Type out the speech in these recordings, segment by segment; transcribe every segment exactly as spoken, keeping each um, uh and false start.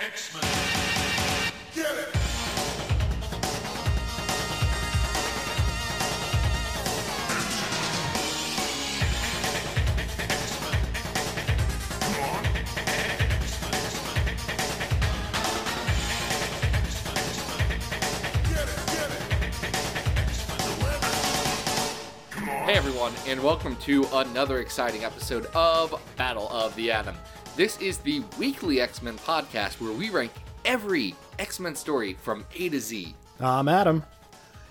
X-Men. Get it! Hey everyone, and welcome to another exciting episode of Battle of the Atom. This is the weekly X-Men podcast where we rank every X-Men story from A to Z. I'm Adam.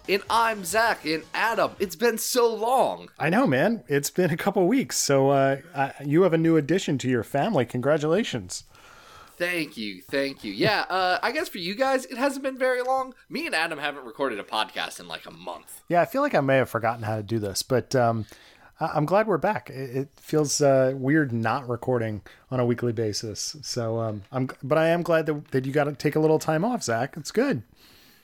And I'm Zach. And Adam, it's been so long. I know, man. It's been a couple weeks. So uh, I, you have a new addition to your family. Congratulations. Thank you. Thank you. Yeah, uh, I guess for you guys, it hasn't been very long. Me and Adam haven't recorded a podcast in like a month. Yeah, I feel like I may have forgotten how to do this, but... Um... I'm glad we're back. It feels uh, weird not recording on a weekly basis. So, um, I'm, but I am glad that, that you got to take a little time off, Zach. It's good.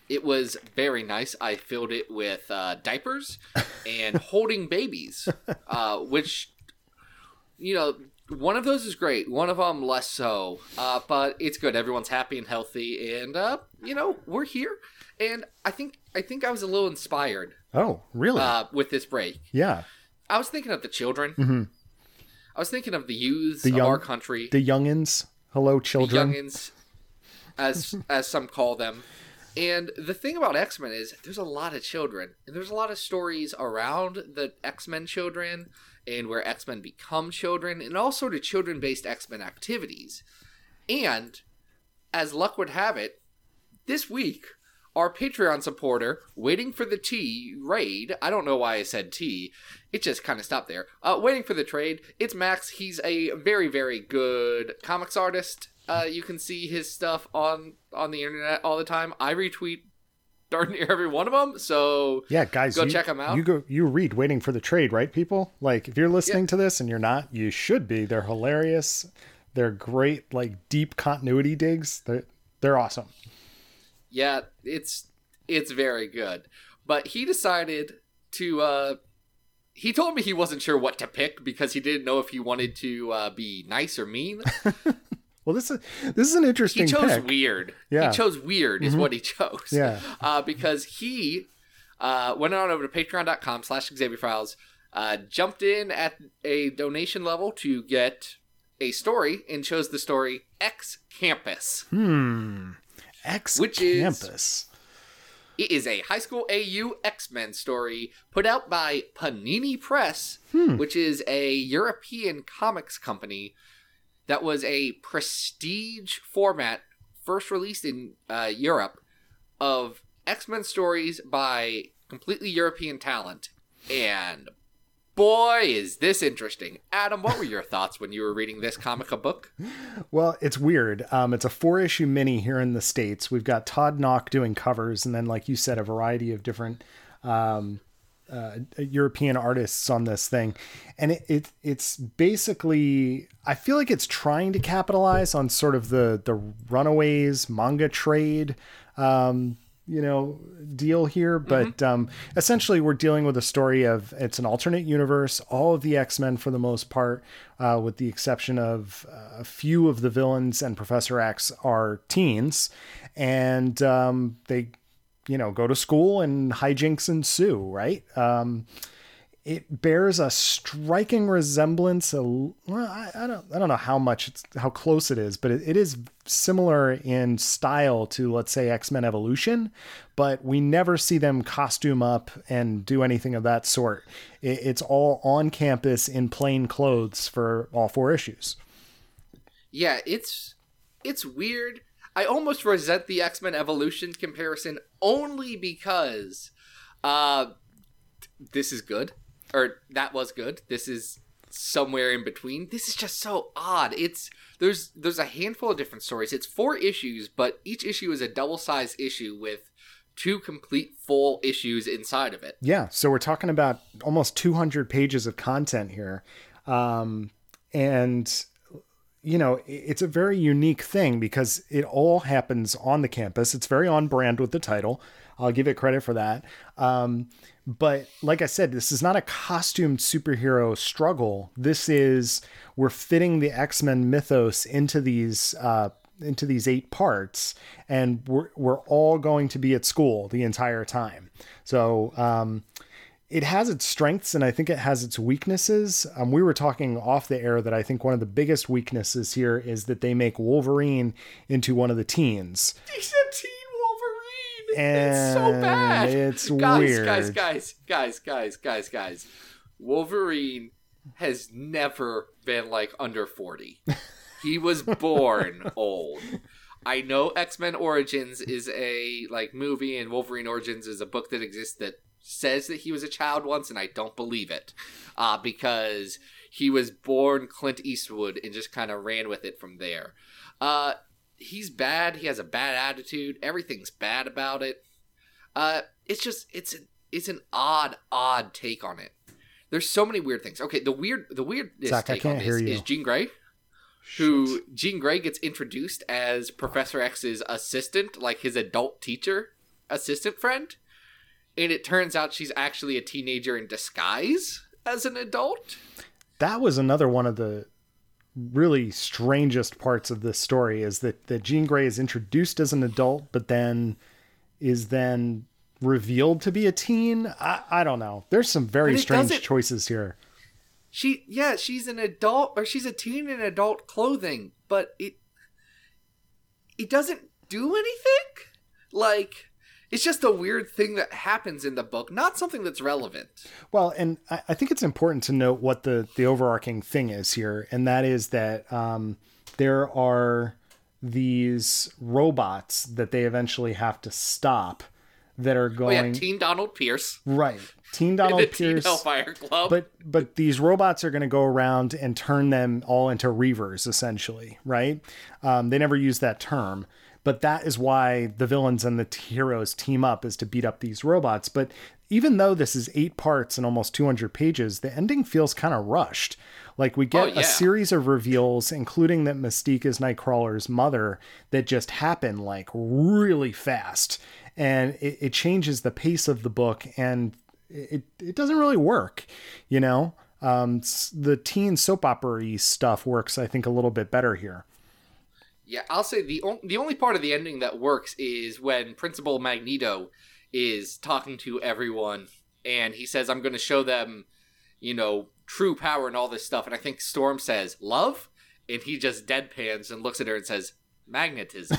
It was very nice. I filled it with uh, diapers and holding babies, uh, which, you know, one of those is great. One of them less so, uh, but it's good. Everyone's happy and healthy, and uh, you know, we're here. And I think I think I was a little inspired. Oh, really? Uh, with this break, yeah. I was thinking of the children. Mm-hmm. I was thinking of the youths the young, of our country. The youngins. Hello, children. The youngins, as as some call them. And the thing about X-Men is there's a lot of children. And there's a lot of stories around the X-Men children and where X-Men become children and all sort of children-based X-Men activities. And as luck would have it, this week... Our Patreon supporter, Waiting for the T Raid. I don't know why I said T. It just kind of stopped there. Uh, Waiting for the Trade. It's Max. He's a very, very good comics artist. Uh, you can see his stuff on, on the internet all the time. I retweet darn near every one of them. So yeah, guys, go you, check them out. You go. You read Waiting for the Trade, right, people? Like, if you're listening yeah. to this and you're not, you should be. They're hilarious. They're great. Like deep continuity digs. They're they're awesome. Yeah, it's it's very good. But he decided to... Uh, he told me he wasn't sure what to pick because he didn't know if he wanted to uh, be nice or mean. Well, this is this is an interesting pick. He chose pick. weird. Yeah. He chose weird mm-hmm. is what he chose. Yeah. Uh, because he uh, went on over to patreon.com slash Xavier Files, uh, jumped in at a donation level to get a story and chose the story X Campus. Hmm. X Which Campus. Is, it is a high school A U X-Men story put out by Panini Press, hmm. which is a European comics company that was a prestige format first released in uh, Europe of X-Men stories by completely European talent. And boy, is this interesting. Adam, what were your thoughts when you were reading this comic book? Well, it's weird. Um, it's a four-issue mini here in the States. We've got Todd Knock doing covers, and then, like you said, a variety of different um, uh, European artists on this thing. And it, it it's basically... I feel like it's trying to capitalize on sort of the, the Runaways manga trade um you know, deal here, but mm-hmm. um, essentially we're dealing with a story of, it's an alternate universe, all of the X-Men for the most part, uh, with the exception of uh, a few of the villains and Professor X are teens, and um, they, you know, go to school and hijinks ensue, right? Um, it bears a striking resemblance. Of, well, I, I don't, I don't know how much, it's, how close it is, but it, it is similar in style to, let's say, X-Men Evolution, but we never see them costume up and do anything of that sort. It, it's all on campus in plain clothes for all four issues. Yeah, it's it's weird. I almost resent the X-Men Evolution comparison only because uh, this is good. Or that was good. This is somewhere in between. This is just so odd. It's there's there's a handful of different stories. It's four issues, but each issue is a double-sized issue with two complete full issues inside of it. Yeah, so we're talking about almost two hundred pages of content here. Um, and, you know, it's a very unique thing because it all happens on the campus. It's very on brand with the title. I'll give it credit for that. Um, but like I said, this is not a costumed superhero struggle. This is, we're fitting the X-Men mythos into these uh, into these eight parts, and we're, we're all going to be at school the entire time. So, um, it has its strengths and I think it has its weaknesses. Um, we were talking off the air that I think one of the biggest weaknesses here is that they make Wolverine into one of the teens. He's a teen Wolverine. And it's so bad. It's guys, weird. Guys, guys, guys, guys, guys, guys. Wolverine has never been like under forty. He was born old. I know X-Men Origins is a like movie and Wolverine Origins is a book that exists that says that he was a child once, and I don't believe it, uh, because he was born Clint Eastwood and just kind of ran with it from there. Uh, he's bad. He has a bad attitude. Everything's bad about it. Uh, it's just it's it's an odd odd take on it. There's so many weird things. Okay, the weird the weirdest Zach, take on this is Jean Grey, Shit. who Jean Grey gets introduced as Professor X's assistant, like his adult teacher assistant friend. And it turns out she's actually a teenager in disguise as an adult. That was another one of the really strangest parts of this story, is that, that Jean Grey is introduced as an adult, but then is then revealed to be a teen. I, I don't know. There's some very strange choices here. She, yeah, she's an adult, or she's a teen in adult clothing, but it, it doesn't do anything. Like... It's just a weird thing that happens in the book, not something that's relevant. Well, and I, I think it's important to note what the, the overarching thing is here, and that is that um, there are these robots that they eventually have to stop that are going... Oh, yeah, Teen Donald Pierce. Right. Teen Donald Pierce. Teen Hellfire Club. But, but these robots are going to go around and turn them all into Reavers, essentially, right? Um, they never use that term. But that is why the villains and the heroes team up, is to beat up these robots. But even though this is eight parts and almost two hundred pages, the ending feels kind of rushed. Like we get oh, yeah. a series of reveals, including that Mystique is Nightcrawler's mother, that just happen like really fast. And it, it changes the pace of the book, and it, it doesn't really work, you know? Um, the teen soap opera-y stuff works, I think, a little bit better here. Yeah, I'll say the, on- the only part of the ending that works is when Principal Magneto is talking to everyone, and he says, I'm going to show them, you know, true power and all this stuff. And I think Storm says, love? And he just deadpans and looks at her and says, magnetism.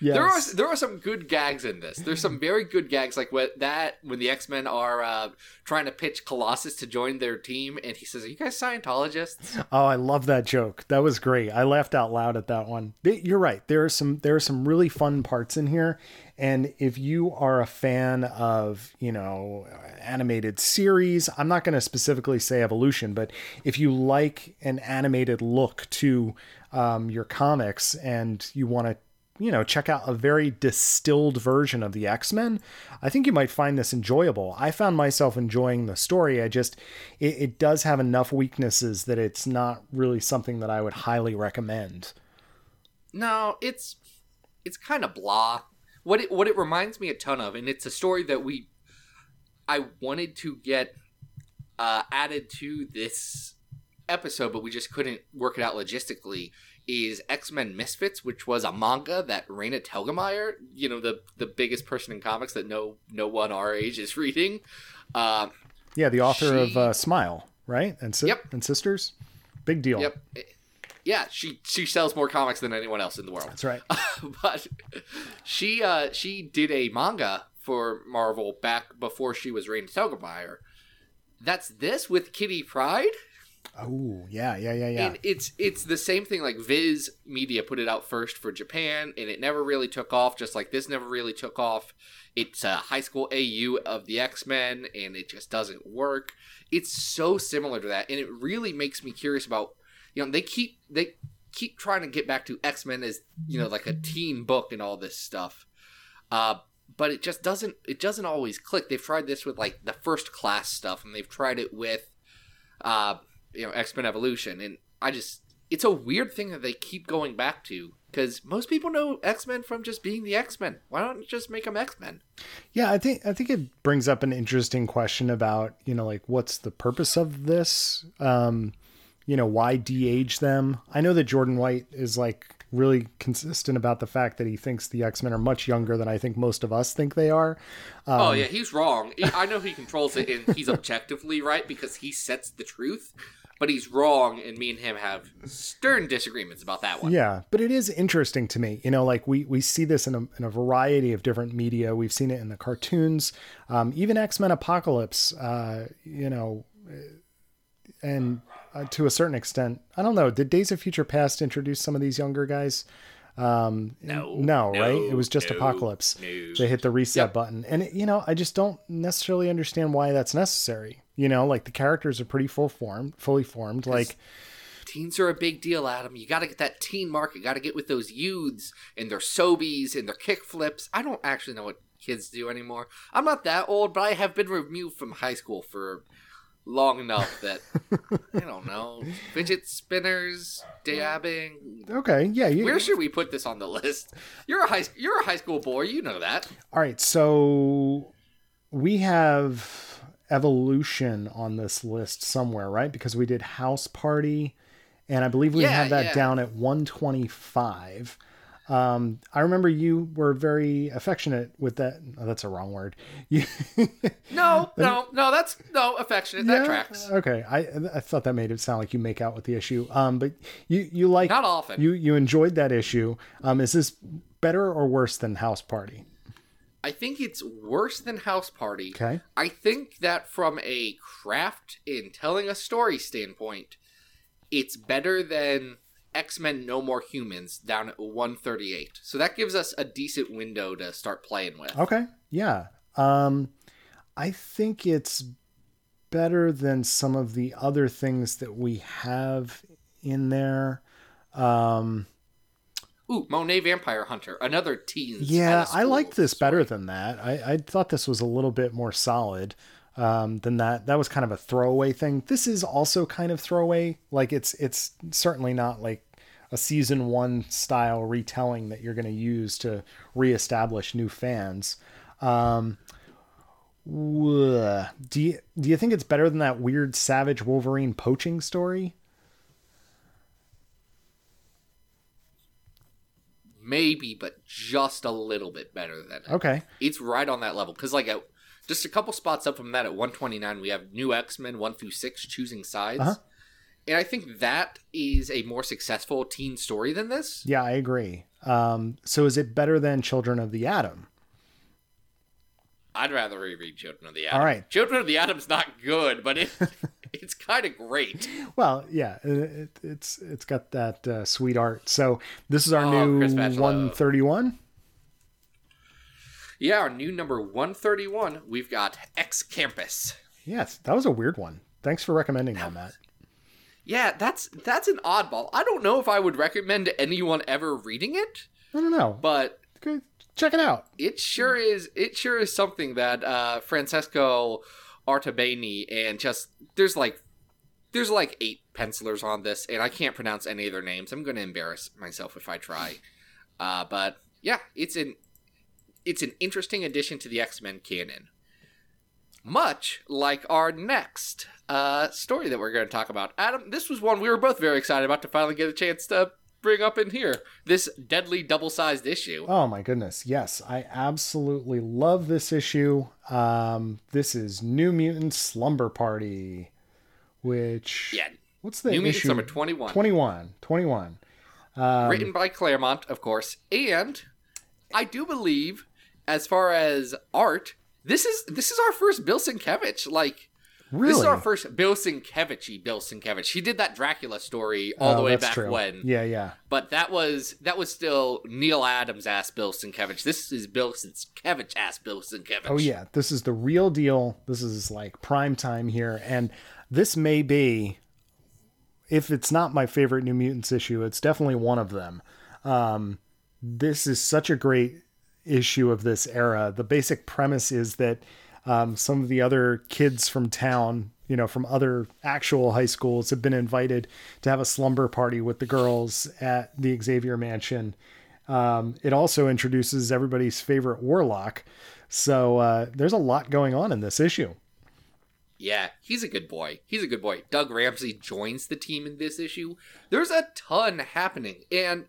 Yes. There are there are some good gags in this. There's some very good gags, like when, that, when the X-Men are uh, trying to pitch Colossus to join their team, and he says, are you guys Scientologists? Oh, I love that joke. That was great. I laughed out loud at that one. You're right. There are some there are some really fun parts in here. And if you are a fan of, you know, animated series, I'm not going to specifically say Evolution, but if you like an animated look to um, your comics and you want to, you know, check out a very distilled version of the X-Men, I think you might find this enjoyable. I found myself enjoying the story. I just, it, it does have enough weaknesses that it's not really something that I would highly recommend. No, it's, it's kind of blah. What it, what it reminds me a ton of, and it's a story that we, I wanted to get uh, added to this episode, but we just couldn't work it out logistically, is X-Men Misfits, which was a manga that Raina Telgemeier, you know, the, the biggest person in comics that no no one our age is reading. Um, yeah, the author she, of uh, Smile, right? And, si- yep. and Sisters. Big deal. Yep. Yeah, she, she sells more comics than anyone else in the world. That's right. But she uh, she did a manga for Marvel back before she was Raina Telgemeier. That's this with Kitty Pryde. Oh, yeah, yeah, yeah, yeah. And it's it's the same thing, like Viz Media put it out first for Japan, and it never really took off, just like this never really took off. It's a high school A U of the X-Men, and it just doesn't work. It's so similar to that, and it really makes me curious about... You know, they keep they keep trying to get back to X-Men as, you know, like a teen book and all this stuff, uh, but it just doesn't it doesn't always click. They've tried this with like the first class stuff, and they've tried it with uh, you know, X-Men Evolution, and I just it's a weird thing that they keep going back to, because most people know X-Men from just being the X-Men. Why don't you just make them X-Men? Yeah, I think I think it brings up an interesting question about, you know, like what's the purpose of this? Um, You know, why de-age them? I know that Jordan White is like really consistent about the fact that he thinks the X-Men are much younger than I think most of us think they are. Um, oh, yeah, he's wrong. I know he controls it, and he's objectively right because he sets the truth. But he's wrong, and me and him have stern disagreements about that one. Yeah, but it is interesting to me. You know, like, we, we see this in a, in a variety of different media. We've seen it in the cartoons, um, even X-Men Apocalypse, uh, you know, and uh, to a certain extent, I don't know, did Days of Future Past introduce some of these younger guys? Um, no, no, no, right? It was just no, Apocalypse. No. They hit the reset yep. button. And, it, you know, I just don't necessarily understand why that's necessary. You know, like, the characters are pretty full formed, fully formed. Like, teens are a big deal, Adam. You got to get that teen market. You got to get with those youths and their sobies and their kick flips. I don't actually know what kids do anymore. I'm not that old, but I have been removed from high school for long enough that, I don't know, fidget spinners, dabbing. Okay, yeah. You, Where should we put this on the list? You're a high, you're a high school boy. You know that. All right, so we have Evolution on this list somewhere, right? Because we did House Party, and I believe we yeah, had that yeah. down at one twenty-five. Um, I remember you were very affectionate with that. Oh, that's a wrong word. You no, no, no, that's no affectionate. That yeah? tracks. Okay. I I thought that made it sound like you make out with the issue. Um, but you, you like, not often you, you enjoyed that issue. Um, is this better or worse than House Party? I think it's worse than House Party. Okay. I think that from a craft in telling a story standpoint, it's better than X-Men No More Humans down at one thirty-eight. So that gives us a decent window to start playing with. Okay. Yeah. Um, I think it's better than some of the other things that we have in there. Um, Ooh, Monet Vampire Hunter, another teen. Yeah, I liked this story better than that. I, I thought this was a little bit more solid um, than that. That was kind of a throwaway thing. This is also kind of throwaway. Like, it's it's certainly not like a season one style retelling that you're going to use to reestablish new fans. Um, do you, do you think it's better than that weird Savage Wolverine poaching story? Maybe, but just a little bit better than it. Okay. It's right on that level. Because, like, at, just a couple spots up from that at one twenty-nine, we have New X-Men one through six, Choosing Sides. Uh-huh. And I think that is a more successful teen story than this. Yeah, I agree. Um, so is it better than Children of the Atom? I'd rather reread Children of the Atom. All right. Children of the Atom's not good, but it... it's kind of great. Well, yeah, it, it's it's got that uh, sweet art. So this is our oh, new one thirty-one. Yeah, our new number one thirty-one. We've got X Campus. Yes, that was a weird one. Thanks for recommending that, Matt. Yeah, that's that's an oddball. I don't know if I would recommend anyone ever reading it. I don't know, but okay, check it out. It sure is. It sure is something that uh, Francesco Artabani and just there's like there's like eight pencilers on this, and I can't pronounce any of their names. I'm going to embarrass myself if I try. Uh, but yeah, it's an it's an interesting addition to the X-Men canon. Much like our next uh, story that we're going to talk about, Adam. This was one we were both very excited about to finally get a chance to bring up in here. This deadly double-sized issue. Oh my goodness, yes, I absolutely love this issue. Um, this is New Mutants Slumber Party, which yeah, what's the New Mutants Slumber twenty-one, twenty-one, twenty-one. Um, written by Claremont, of course, and I do believe, as far as art, this is this is our first Bill Sienkiewicz. Like, really? This is our first Bill Sienkiewicz-y Bill Sienkiewicz. He did that Dracula story all oh, the way back true. when. Yeah, yeah. But that was that was still Neil Adams-ass Bill Sienkiewicz. This is Bill Sienkiewicz-ass Bill Sienkiewicz. Oh, yeah. This is the real deal. This is like prime time here. And this may be, if it's not my favorite New Mutants issue, it's definitely one of them. Um, this is such a great issue of this era. The basic premise is that Um, some of the other kids from town, you know, from other actual high schools have been invited to have a slumber party with the girls at the Xavier Mansion. Um, it also introduces everybody's favorite Warlock. So uh, there's a lot going on in this issue. Yeah, he's a good boy. He's a good boy. Doug Ramsey joins the team in this issue. There's a ton happening. And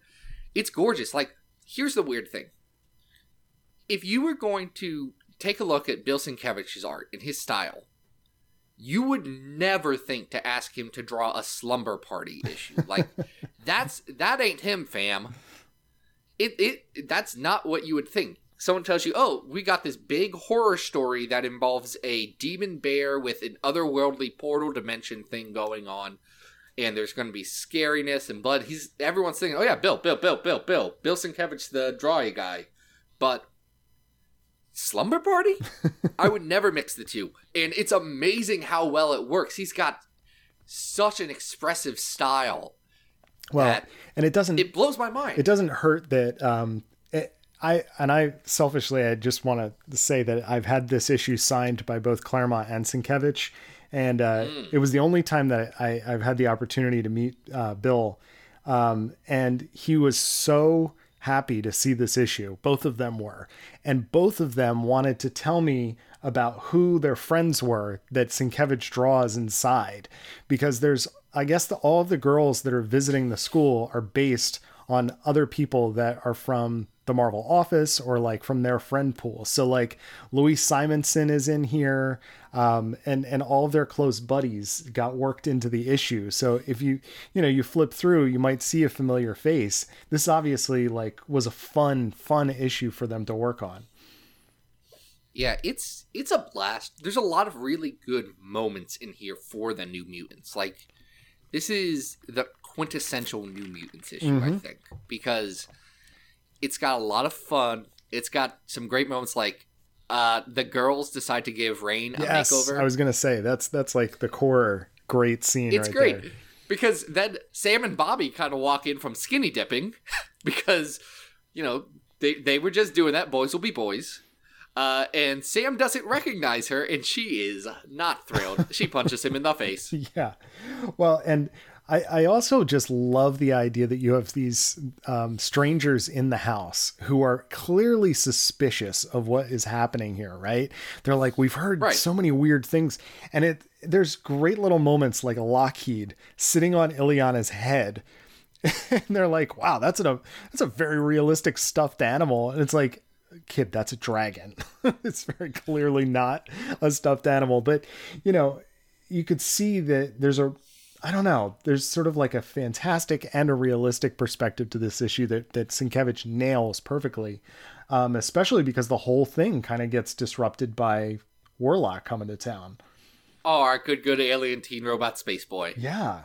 It's gorgeous. Like, here's the weird thing. If you were going to take a look at Bill Sienkiewicz's art and his style, you would never think to ask him to draw a slumber party issue. Like, that's that ain't him, fam. It it that's not what you would think. Someone tells you, oh, we got this big horror story that involves a demon bear with an otherworldly portal dimension thing going on, and there's going to be scariness and blood. He's everyone's thinking, oh yeah, Bill, Bill, Bill, Bill, Bill, Bill Sienkiewicz, the drawing guy, but slumber party? I would never mix the two, and it's amazing how well it works. He's got such an expressive style. Well, and it doesn't. It blows my mind. It doesn't hurt that. Um, it, I and I selfishly, I just want to say that I've had this issue signed by both Claremont and Sienkiewicz, and uh, mm. it was the only time that I, I've had the opportunity to meet uh, Bill, um, and he was so happy to see this issue. Both of them were, and both of them wanted to tell me about who their friends were that Sienkiewicz draws inside, because there's, I guess, the, all of the girls that are visiting the school are based on other people that are from the Marvel office or like from their friend pool. So like Louise Simonson is in here, um, and, and all of their close buddies got worked into the issue. So if you, you know, you flip through, you might see a familiar face. This obviously like was a fun, fun issue for them to work on. Yeah, it's, it's a blast. There's a lot of really good moments in here for the New Mutants. Like, this is the quintessential New Mutants issue, mm-hmm. I think, because it's got a lot of fun. It's got some great moments, like uh, the girls decide to give Rain yes, a makeover. I was going to say, that's that's like the core great scene it's right great, there. It's great, because then Sam and Bobby kind of walk in from skinny dipping because, you know, they, they were just doing that. Boys will be boys. Uh, and Sam doesn't recognize her, and she is not thrilled. She punches him in the face. Yeah. Well, and I, I also just love the idea that you have these um, strangers in the house who are clearly suspicious of what is happening here, right? They're like, we've heard right. so many weird things. And it there's great little moments like Lockheed sitting on Ileana's head. And they're like, wow, that's a, that's a very realistic stuffed animal. And it's like, kid, that's a dragon. It's very clearly not a stuffed animal, but you know, you could see that there's a, I don't know, there's sort of like a fantastic and a realistic perspective to this issue that, that Sienkiewicz nails perfectly. Um, especially because the whole thing kind of gets disrupted by Warlock coming to town. Oh, our good, good alien teen robot space boy. Yeah.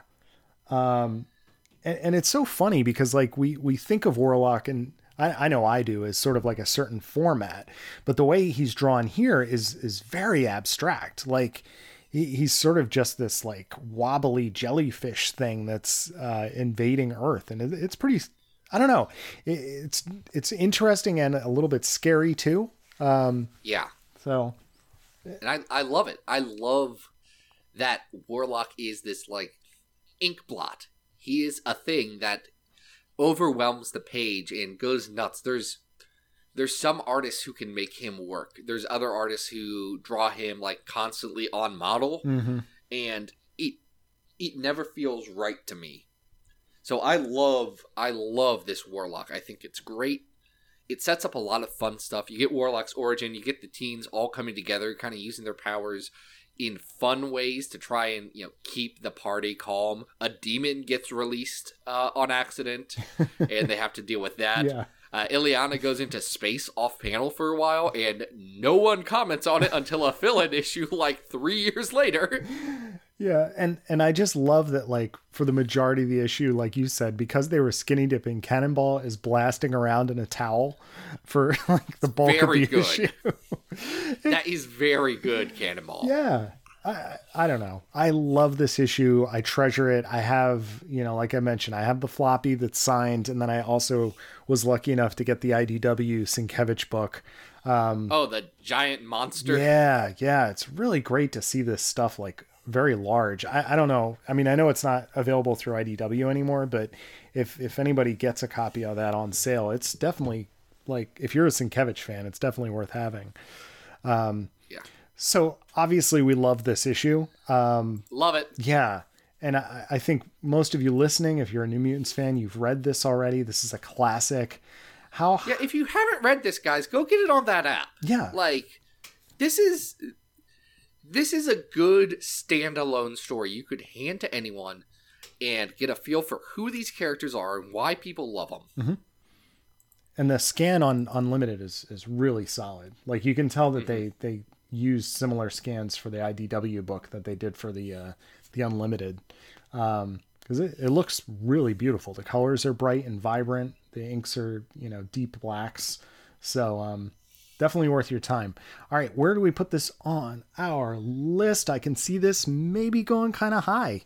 Um, and, and it's so funny because like we, we think of Warlock and, I, I know I do is sort of like a certain format, but the way he's drawn here is, is very abstract. Like he, he's sort of just this like wobbly jellyfish thing that's uh, invading Earth. And it, it's pretty, I don't know. It, it's, it's interesting and a little bit scary too. Um, yeah. So. And I, I love it. I love that Warlock is this like ink blot. He is a thing that overwhelms the page and goes nuts. There's there's some artists who can make him work. There's other artists who draw him like constantly on model, mm-hmm. and it it never feels right to me. So I love I love this Warlock. I think it's great. It sets up a lot of fun stuff. You get Warlock's origin. You get the teens all coming together, kind of using their powers in fun ways to try and, you know, keep the party calm. A demon gets released uh, on accident, and they have to deal with that. Yeah. Uh, Ileana goes into space off-panel for a while, and no one comments on it until a fill-in issue like three years later. Yeah, and, and I just love that, like, for the majority of the issue, like you said, because they were skinny dipping, Cannonball is blasting around in a towel for, like, the bulk very of the good. Issue. That is very good, Cannonball. Yeah. I, I don't know. I love this issue. I treasure it. I have, you know, like I mentioned, I have the floppy that's signed. And then I also was lucky enough to get the I D W Sienkiewicz book. Um, oh, the giant monster. Yeah. Yeah. It's really great to see this stuff like very large. I, I don't know. I mean, I know it's not available through I D W anymore, but if, if anybody gets a copy of that on sale, it's definitely like, if you're a Sienkiewicz fan, it's definitely worth having. Um, yeah. So obviously we love this issue. Um, love it. Yeah. And I, I think most of you listening, if you're a New Mutants fan, you've read this already. This is a classic. How? Yeah, if you haven't read this, guys, go get it on that app. Yeah. Like, this is this is a good standalone story you could hand to anyone and get a feel for who these characters are and why people love them. Mm-hmm. And the scan on Unlimited is, is really solid. Like, you can tell that mm-hmm. they, they used similar scans for the I D W book that they did for the uh, the Unlimited. Um, because it, it looks really beautiful. The colors are bright and vibrant. The inks are, you know, deep blacks. So um, definitely worth your time. All right, where do we put this on our list? I can see this maybe going kind of high.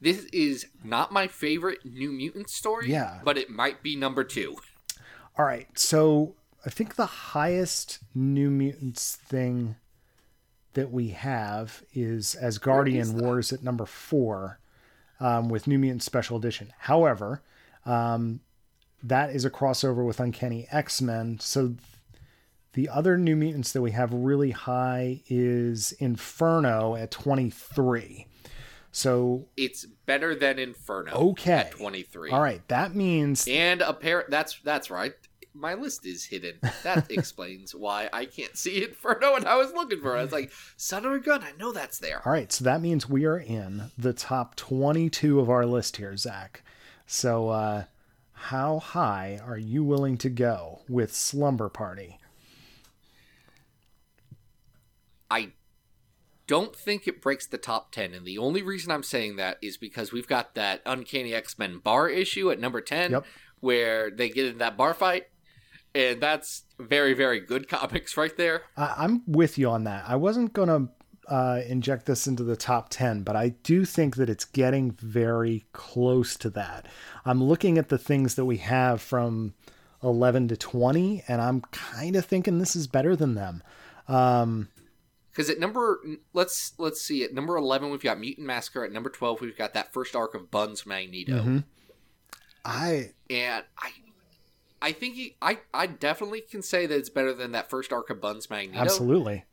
This is not my favorite New Mutant story, yeah, but it might be number two. All right, so I think the highest New Mutants thing that we have is Asgardian Wars at number four um, with New Mutants Special Edition. However, um, that is a crossover with Uncanny X-Men. So th- the other New Mutants that we have really high is Inferno at twenty-three. So it's better than Inferno. Okay, at twenty-three. All right, that means and a pair. That's that's right. My list is hidden. That explains why I can't see Inferno, and I was looking for it. I was like, son of a gun, I know that's there. All right, so that means we are in the top twenty-two of our list here, Zach. So uh, how high are you willing to go with Slumber Party? I don't think it breaks the top ten, and the only reason I'm saying that is because we've got that Uncanny X-Men bar issue at number ten, yep, where they get in that bar fight, and that's very, very good comics right there. I- I'm with you on that. I wasn't going to uh, inject this into the top ten, but I do think that it's getting very close to that. I'm looking at the things that we have from eleven to twenty, and I'm kind of thinking this is better than them. Um... Because at number, let's let's see, at number eleven, we've got Mutant Massacre. At number twelve, we've got that first arc of Bunn's Magneto. Mm-hmm. I and I, I think he, I I definitely can say that it's better than that first arc of Bunn's Magneto. Absolutely.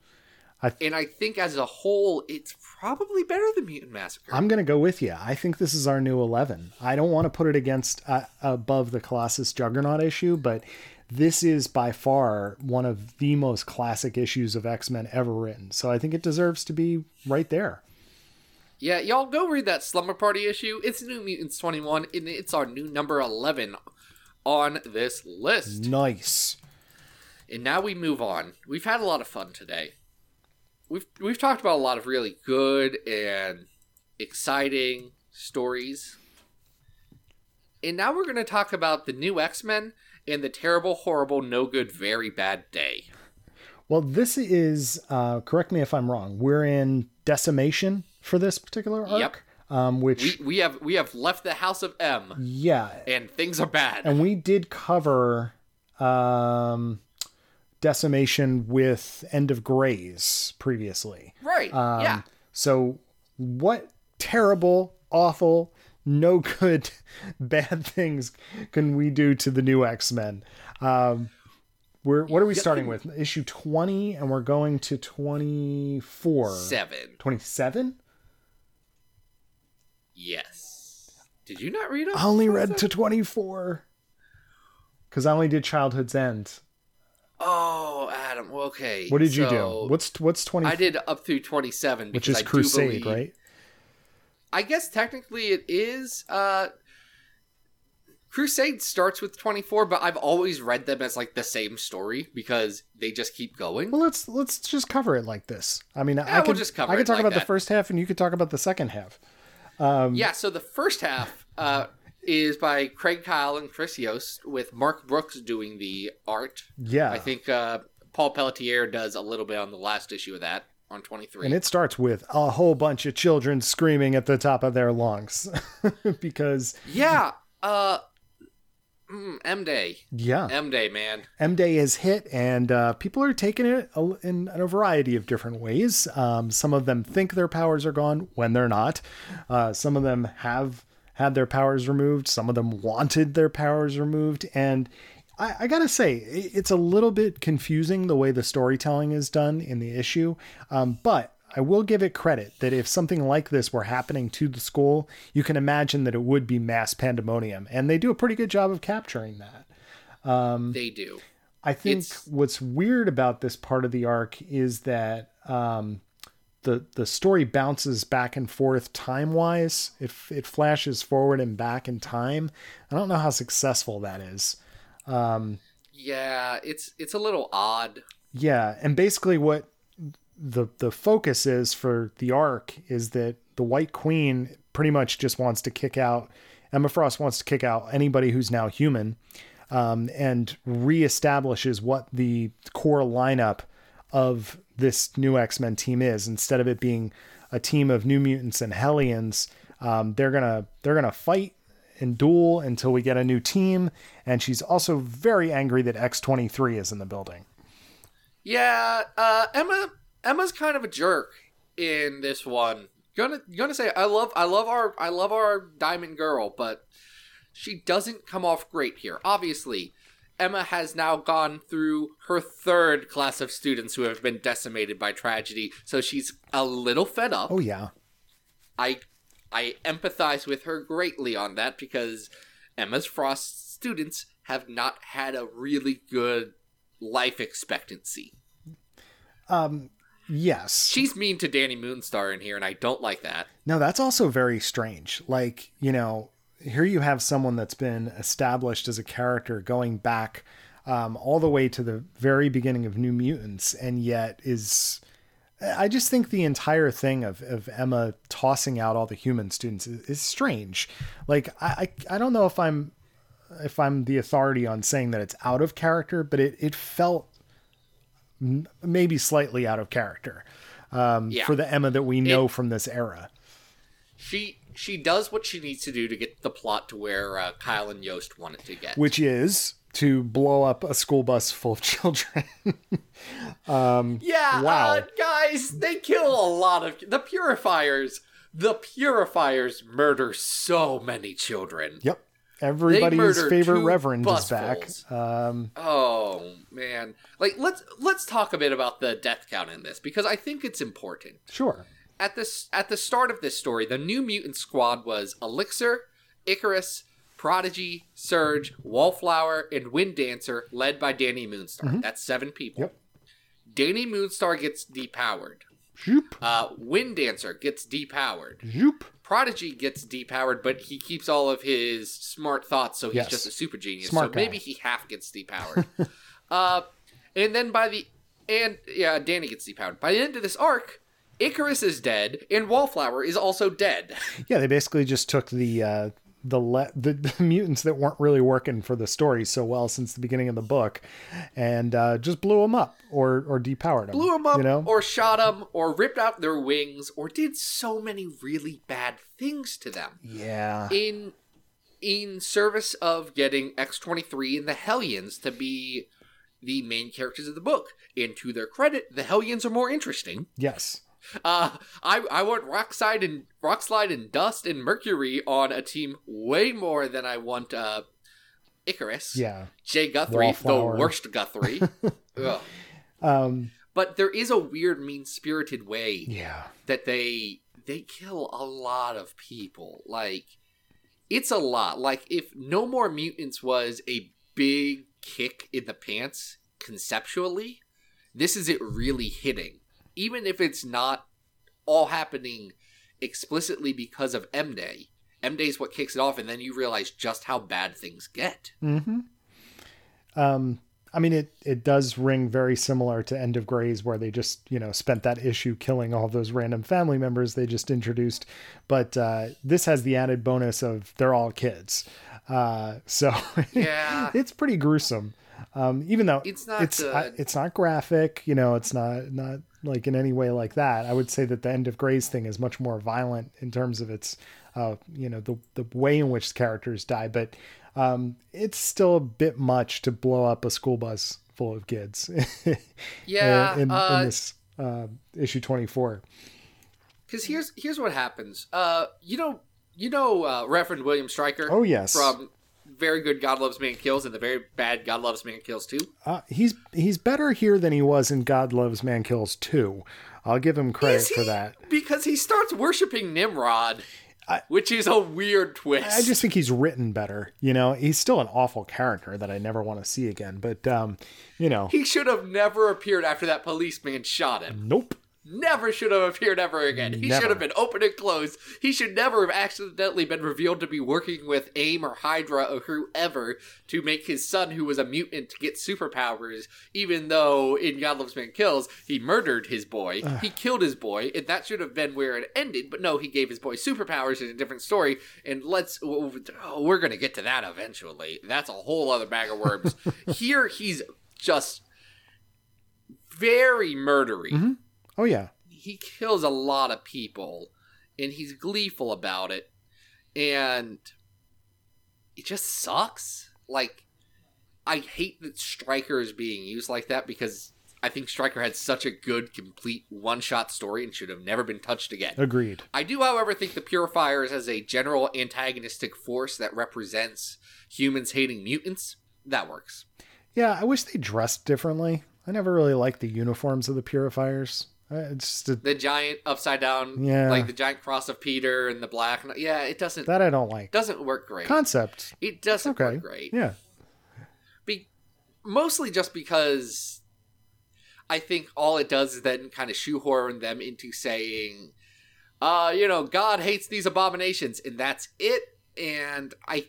I th- and I think as a whole, it's probably better than Mutant Massacre. I'm gonna go with you. I think this is our new eleven. I don't want to put it against uh, above the Colossus Juggernaut issue, but this is by far one of the most classic issues of X-Men ever written. So I think it deserves to be right there. Yeah, y'all go read that Slumber Party issue. It's New Mutants twenty-one, and it's our new number eleven on this list. Nice. And now we move on. We've had a lot of fun today. We've we've talked about a lot of really good and exciting stories. And now we're going to talk about the New X-Men and the terrible, horrible, no good, very bad day. Well, this is, uh, correct me if I'm wrong, we're in Decimation for this particular arc. Yep. Um, which we, we have we have left the House of M. Yeah. And things are bad. And we did cover um, Decimation with End of Grays previously. Right, um, yeah. So what terrible, awful, no good, bad things can we do to the New X-Men? Um, we're what are we starting with? Issue twenty, and we're going to twenty-four. Seven. twenty-seven? Yes. Did you not read it? I only read to twenty-four. Because I only did Childhood's End. Oh, Adam. Okay. What did so you do? What's what's twenty? I did up through twenty-seven, because which is I Crusade, do believe, right? I guess technically it is. Uh, Crusade starts with twenty-four, but I've always read them as like the same story because they just keep going. Well, let's let's just cover it like this. I mean, yeah, I could we'll just cover I could talk like about that. The first half, and you could talk about the second half. Um, yeah, so the first half uh, is by Craig Kyle and Chris Yost with Mark Brooks doing the art. Yeah, I think uh, Paul Pelletier does a little bit on the last issue of that. On twenty-three. And it starts with a whole bunch of children screaming at the top of their lungs because yeah uh M-Day yeah M-Day man M-Day has hit, and uh people are taking it in a variety of different ways. Um some of them think their powers are gone when they're not. Uh some of them have had their powers removed, some of them wanted their powers removed, and I, I gotta say, it's a little bit confusing the way the storytelling is done in the issue, um, but I will give it credit that if something like this were happening to the school, you can imagine that it would be mass pandemonium. And they do a pretty good job of capturing that. Um, they do. I think it's... what's weird about this part of the arc is that um, the the story bounces back and forth time-wise. It, it flashes forward and back in time. I don't know how successful that is. Um, yeah, it's it's a little odd. Yeah, and basically what the the focus is for the arc is that the White Queen pretty much just wants to kick out, Emma Frost wants to kick out anybody who's now human. Um, and reestablishes what the core lineup of this new X-Men team is. Instead of it being a team of New Mutants and Hellions, um, they're gonna they're gonna fight and duel until we get a new team. And she's also very angry that X twenty-three is in the building. Yeah, uh, Emma Emma's kind of a jerk in this one. Gonna gonna say I love I love our I love our Diamond Girl, but. She doesn't come off great here. Obviously, Emma has now gone through her third class of students who have been decimated by tragedy, so she's a little fed up. Oh, yeah. I I empathize with her greatly on that because Emma's Frost students have not had a really good life expectancy. Um, yes. She's mean to Danny Moonstar in here, and I don't like that. No, that's also very strange. Like, you know... Here you have someone that's been established as a character going back um, all the way to the very beginning of New Mutants, and yet is... I just think the entire thing of, of Emma tossing out all the human students is, is strange. Like, I, I I don't know if I'm if I'm the authority on saying that it's out of character, but it, it felt m- maybe slightly out of character um, yeah. for the Emma that we know it, from this era. She... She does what she needs to do to get the plot to where uh, Kyle and Yost want it to get. Which is to blow up a school bus full of children. um, yeah, wow. uh, guys, they kill a lot of... The Purifiers, the Purifiers murder so many children. Yep. Everybody's favorite reverend is back. Um, oh, man. Like, let's let's talk a bit about the death count in this, because I think it's important. Sure. At this, at the start of this story, the New Mutant squad was Elixir, Icarus, Prodigy, Surge, Wallflower, and Wind Dancer, led by Danny Moonstar. Mm-hmm. That's seven people. Yep. Danny Moonstar gets depowered. Zoop. Uh, Wind Dancer gets depowered. Zoop. Prodigy gets depowered, but he keeps all of his smart thoughts, so he's yes. just a super genius. Smart so guy. Maybe he half gets depowered. uh, and then by the and yeah, Danny gets depowered. By the end of this arc. Icarus is dead, and Wallflower is also dead. Yeah, they basically just took the uh, the, le- the the mutants that weren't really working for the story so well since the beginning of the book, and uh, just blew them up or or depowered them. Blew them up, you know? Or shot them, or ripped out their wings, or did so many really bad things to them. Yeah. In in service of getting X twenty-three and the Hellions to be the main characters of the book, and to their credit, the Hellions are more interesting. Yes. Uh, I I want Rockslide and Rockslide and Dust and Mercury on a team way more than I want uh, Icarus. Yeah, Jay Guthrie, Wallflower. The worst Guthrie. Ugh. Um, but there is a weird, mean-spirited way. Yeah. that they they kill a lot of people. Like it's a lot. Like if No More Mutants was a big kick in the pants conceptually, this is it really hitting. Even if it's not all happening explicitly because of M-Day, M-Day is what kicks it off, and then you realize just how bad things get. Mm-hmm. Um, I mean, it, it does ring very similar to End of Grays, where they just, you know, spent that issue killing all those random family members they just introduced. But uh, this has the added bonus of they're all kids. Uh, so yeah. It's pretty gruesome. Um, even though it's not, it's, I, it's not graphic, you know, it's not, not like in any way like that. I would say that the End of Grays thing is much more violent in terms of its, uh, you know, the, the way in which characters die, but, um, it's still a bit much to blow up a school bus full of kids. Yeah. in, uh, in this, uh, issue twenty-four. Cause here's, here's what happens. Uh, you know, you know, uh, Reverend William Stryker. Oh yes. From very good God Loves Man Kills and the very bad God Loves Man Kills two. Uh, he's he's better here than he was in God Loves Man Kills two. I'll give him credit for that. Because he starts worshiping Nimrod, I, which is a weird twist. I just think he's written better. You know, he's still an awful character that I never want to see again. But, um, you know. He should have never appeared after that policeman shot him. Nope. Never should have appeared ever again. He never. should have been open and closed. He should never have accidentally been revealed to be working with AIM or Hydra or whoever to make his son, who was a mutant, get superpowers, even though in God Loves Man Kills, he murdered his boy. Ugh. He killed his boy, and that should have been where it ended, but no, he gave his boy superpowers in a different story, and let's... Oh, we're going to get to that eventually. That's a whole other bag of worms. Here, he's just very murdery. Mm-hmm. Oh, yeah. He kills a lot of people, and he's gleeful about it, and it just sucks. Like, I hate that Stryker is being used like that, because I think Stryker had such a good, complete one-shot story and should have never been touched again. Agreed. I do, however, think the Purifiers as a general antagonistic force that represents humans hating mutants, that works. Yeah, I wish they dressed differently. I never really liked the uniforms of the Purifiers. It's just a, the giant upside down, yeah. like the giant cross of Peter and the black. Yeah, it doesn't. That I don't like. Doesn't work great. Concept. It doesn't okay. work great. Yeah. Be, mostly just because I think all it does is then kind of shoehorn them into saying, uh, you know, God hates these abominations, and that's it. And I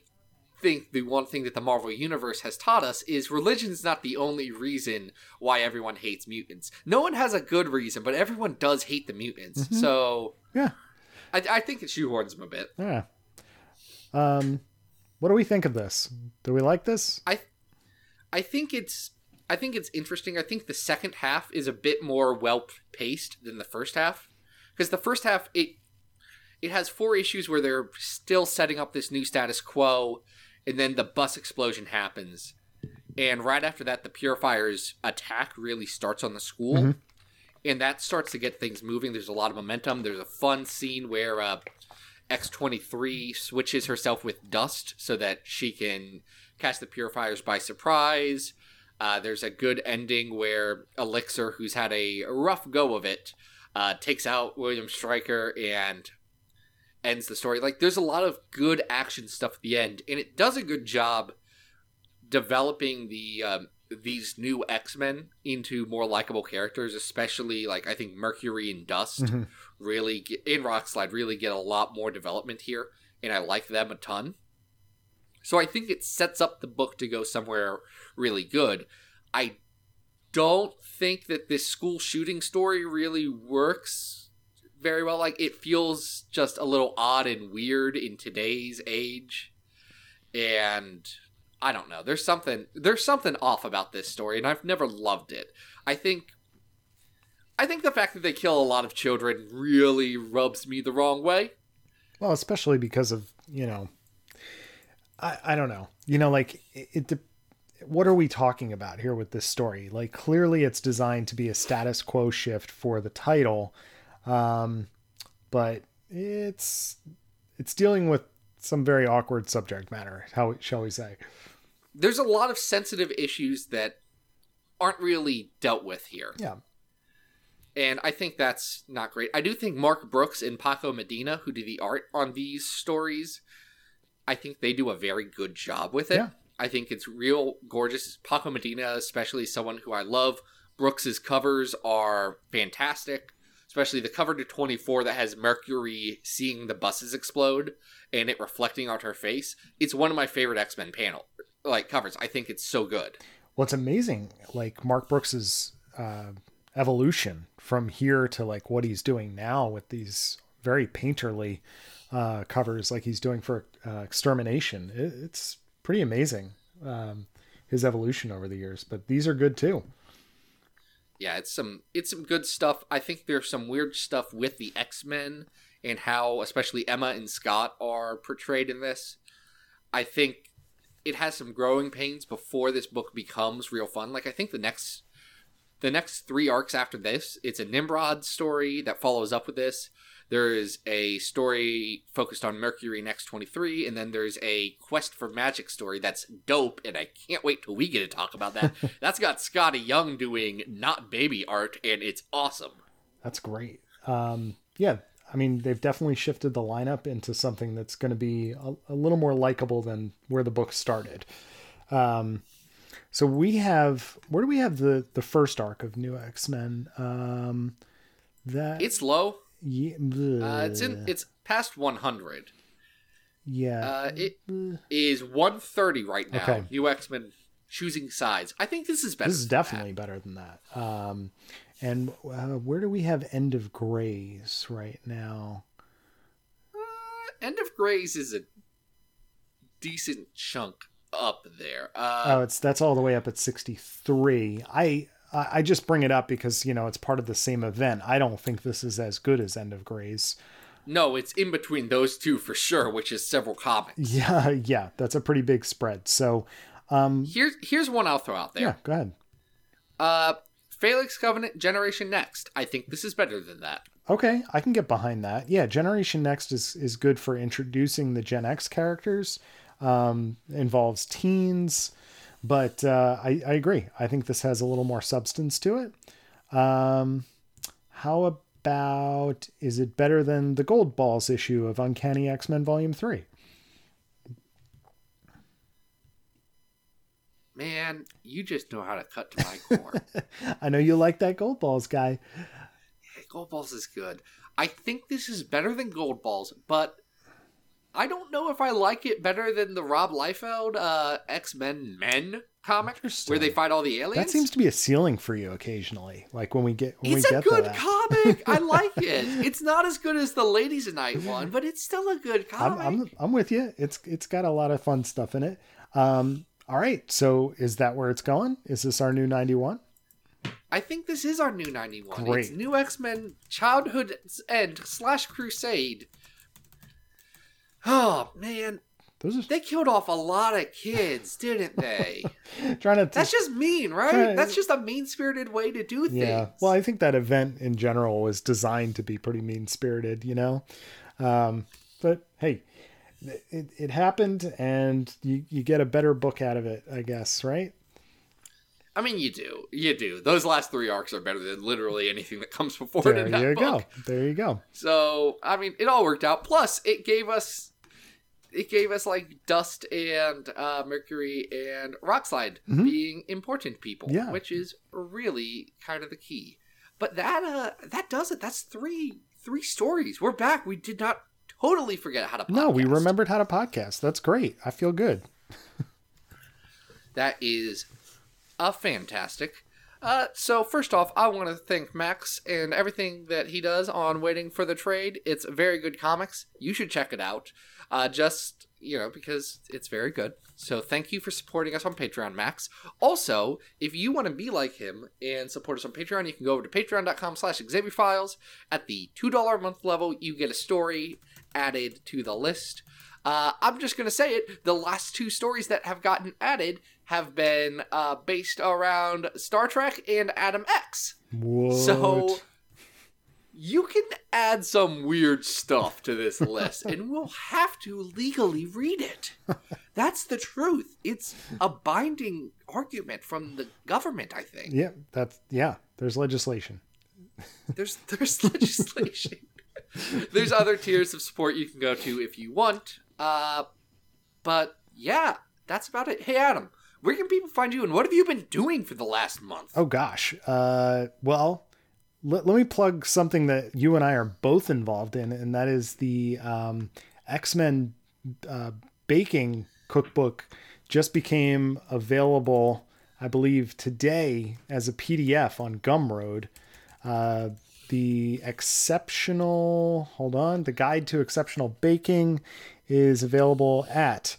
think the one thing that the Marvel Universe has taught us is religion's not the only reason why everyone hates mutants. No one has a good reason, but everyone does hate the mutants. Mm-hmm. So yeah, I, I think it shoehorns them a bit. Yeah. Um, what do we think of this? Do we like this? I, I think it's, I think it's interesting. I think the second half is a bit more well paced than the first half, because the first half it, it has four issues where they're still setting up this new status quo. And then the bus explosion happens. And right after that, the Purifiers' attack really starts on the school. Mm-hmm. And that starts to get things moving. There's a lot of momentum. There's a fun scene where uh, X twenty-three switches herself with Dust so that she can catch the Purifiers by surprise. Uh, there's a good ending where Elixir, who's had a rough go of it, uh, takes out William Stryker and ends the story. Like, there's a lot of good action stuff at the end, and it does a good job developing the um, these new X-Men into more likable characters, especially, like, I think Mercury and Dust mm-hmm. really get, in Rockslide really get a lot more development here, and I like them a ton. So I think it sets up the book to go somewhere really good. I don't think that this school shooting story really works very well. Like, it feels just a little odd and weird in today's age, and I don't know, there's something there's something off about this story, and I've never loved it. I think I think the fact that they kill a lot of children really rubs me the wrong way. Well, especially because of, you know, I, I don't know, you know, like it, it depends. What are we talking about here with this story? Like, clearly it's designed to be a status quo shift for the title. Um, but it's, it's dealing with some very awkward subject matter. How shall we say? There's a lot of sensitive issues that aren't really dealt with here. Yeah. And I think that's not great. I do think Mark Brooks and Paco Medina, who do the art on these stories, I think they do a very good job with it. Yeah. I think it's real gorgeous. Paco Medina, especially, is someone who I love. Brooks's covers are fantastic. Especially the cover to twenty-four that has Mercury seeing the buses explode and it reflecting on her face. It's one of my favorite X-Men panel, like, covers. I think it's so good. Well, it's amazing. Like, Mark Brooks's uh, evolution from here to, like, what he's doing now with these very painterly uh, covers, like he's doing for uh, Extermination. It, it's pretty amazing, um, his evolution over the years. But these are good, too. Yeah, it's some it's some good stuff. I think there's some weird stuff with the X-Men and how especially Emma and Scott are portrayed in this. I think it has some growing pains before this book becomes real fun. Like, I think the next the next three arcs after this, it's a Nimrod story that follows up with this. There is a story focused on Mercury and X twenty-three, and then there's a Quest for Magic story that's dope, and I can't wait till we get to talk about that. That's got Scotty Young doing not baby art, and it's awesome. That's great. Um, yeah, I mean, they've definitely shifted the lineup into something that's going to be a, a little more likable than where the book started. Um, so we have, where do we have the, the first arc of New X-Men? Um, that it's low. Yeah, uh, it's in, it's past one hundred. Yeah. Uh, it is one thirty right now. Okay. New X-Men choosing sides. I think this is better. This is definitely that. better than that. Um, And uh, where do we have End of Grays right now? Uh, End of Grays is a decent chunk up there. Uh, oh, it's that's all the way up at sixty-three. I I just bring it up because, you know, it's part of the same event. I don't think this is as good as End of Grays. No, it's in between those two for sure, which is several comics. Yeah, yeah, that's a pretty big spread. So um, here's here's one I'll throw out there. Yeah, go ahead. Uh. Felix Covenant, Generation Next. I think this is better than that. Okay, I can get behind that. Yeah, Generation Next is, is good for introducing the Gen X characters. Um, involves teens, but uh, I, I agree. I think this has a little more substance to it. Um, how about, is it better than the Gold Balls issue of Uncanny X-Men Volume three? Man, you just know how to cut to my core. I know you like that Gold Balls guy. Yeah, Gold Balls is good. I think this is better than Gold Balls, but I don't know if I like it better than the Rob Liefeld uh, X-Men Men comic where they fight all the aliens. That seems to be a ceiling for you occasionally. Like when we get, when it's we get a good to that. comic. I like it. It's not as good as the Ladies Night one, but it's still a good comic. I'm, I'm, I'm with you. It's it's got a lot of fun stuff in it. Um, All right, so is that where it's going? Is this our new ninety-one? I think this is our new ninety-one. Great. It's New X-Men Childhood's End slash Crusade. Oh, man. Those are... They killed off a lot of kids, didn't they? Trying to t- That's just mean, right? To... That's just a mean-spirited way to do things. Yeah. Well, I think that event in general was designed to be pretty mean-spirited, you know? Um, but, hey... It, it happened, and you, you get a better book out of it, I guess, right? I mean, you do. You do. Those last three arcs are better than literally anything that comes before there it in that you book. Go. There you go. So, I mean, it all worked out. Plus, it gave us, it gave us like, Dust and uh, Mercury and Rockslide mm-hmm. being important people, yeah. which is really kind of the key. But that uh, that does it. That's three three stories. We're back. We did not... Totally forget how to podcast. No, we remembered how to podcast. That's great. I feel good. That is a fantastic. Uh, so first off, I want to thank Max and everything that he does on Waiting for the Trade. It's very good comics. You should check it out. Uh, just, you know, because it's very good. So thank you for supporting us on Patreon, Max. Also, if you want to be like him and support us on Patreon, you can go over to patreon.com slash Xavier Files. At the two dollars a month level, you get a story added to the list. Uh, I'm just going to say it. The last two stories that have gotten added have been uh, based around Star Trek and Adam X. What? So you can add some weird stuff to this list, and we'll have to legally read it. That's the truth. It's a binding argument from the government, I think. Yeah, that's yeah. There's legislation. There's there's legislation. There's other tiers of support you can go to if you want. Uh, but yeah, that's about it. Hey, Adam, where can people find you, and what have you been doing for the last month? Oh gosh. Uh, well, let, let me plug something that you and I are both involved in, and that is the um, X-Men uh, baking cookbook just became available, I believe, today as a P D F on Gumroad. Uh, the exceptional, hold on, the guide to exceptional baking is available at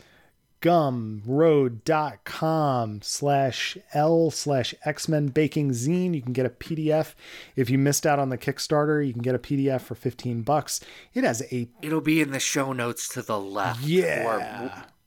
gumroad.com slash L slash X-Men baking zine. You can get a P D F. If you missed out on the Kickstarter, you can get a P D F for fifteen bucks. It has a, it'll be in the show notes to the left. Yeah. Or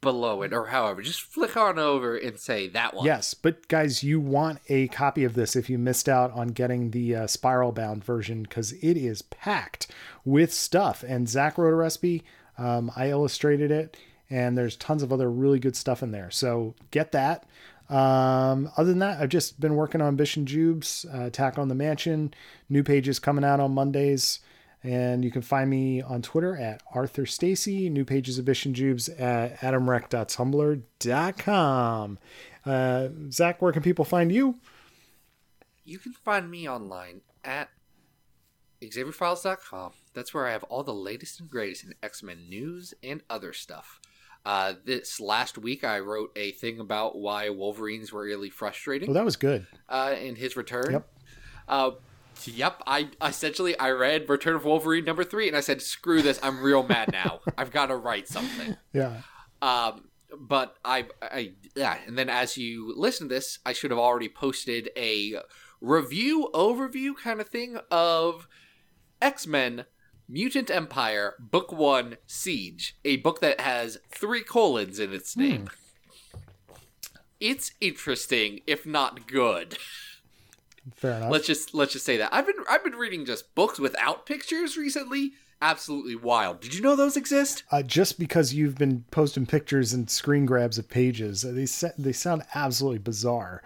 below it or however. Just flick on over and say that one. Yes, but guys, you want a copy of this if you missed out on getting the uh, spiral bound version, because it is packed with stuff. And Zach wrote a recipe. Um, I illustrated it, and there's tons of other really good stuff in there. So get that. Um, other than that, I've just been working on Ambition Jubes, uh, Attack on the Mansion. New pages coming out on Mondays. And you can find me on Twitter at Arthur Stacy, New Pages Ambition Jubes at adam rec dot tumblr dot com. Uh, Zach, where can people find you? You can find me online at xavier files dot com. That's where I have all the latest and greatest in X-Men news and other stuff. Uh, this last week, I wrote a thing about why Wolverines were really frustrating. Well, that was good. Uh, and his return. Yep. Uh, Yep, I essentially I read Return of Wolverine number three, and I said, "Screw this! I'm real mad now. I've got to write something." Yeah. Um, but I, I, yeah. And then as you listen to this, I should have already posted a review overview kind of thing of X-Men Mutant Empire Book One Siege, a book that has three colons in its name. Hmm. It's interesting, if not good. Fair enough. Let's just let's just say that I've been I've been reading just books without pictures recently. Absolutely wild. Did you know those exist? Uh, just because you've been posting pictures and screen grabs of pages, they they sound absolutely bizarre.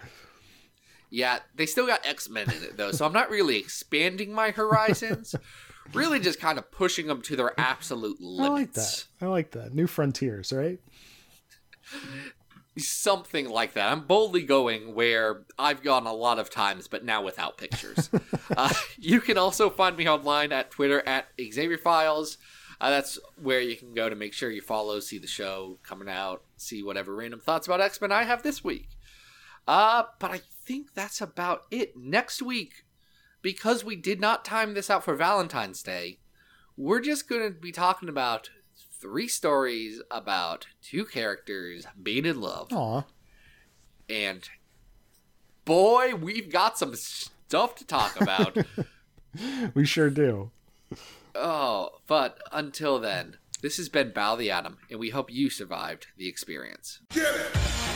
Yeah, they still got X-Men in it though, so I'm not really expanding my horizons. Really, just kind of pushing them to their absolute limits. I like that. I like that. New frontiers, right? Something like that. I'm boldly going where I've gone a lot of times, but now without pictures. uh, you can also find me online at Twitter at Xavier Files. Uh, that's where you can go to make sure you follow, see the show coming out, see whatever random thoughts about X-Men I have this week. Uh, but I think that's about it. Next week, because we did not time this out for Valentine's Day, we're just going to be talking about three stories about two characters being in love. Aww. And boy, we've got some stuff to talk about. We sure do. Oh, but until then, this has been Bow the Atom, and we hope you survived the experience. Get it!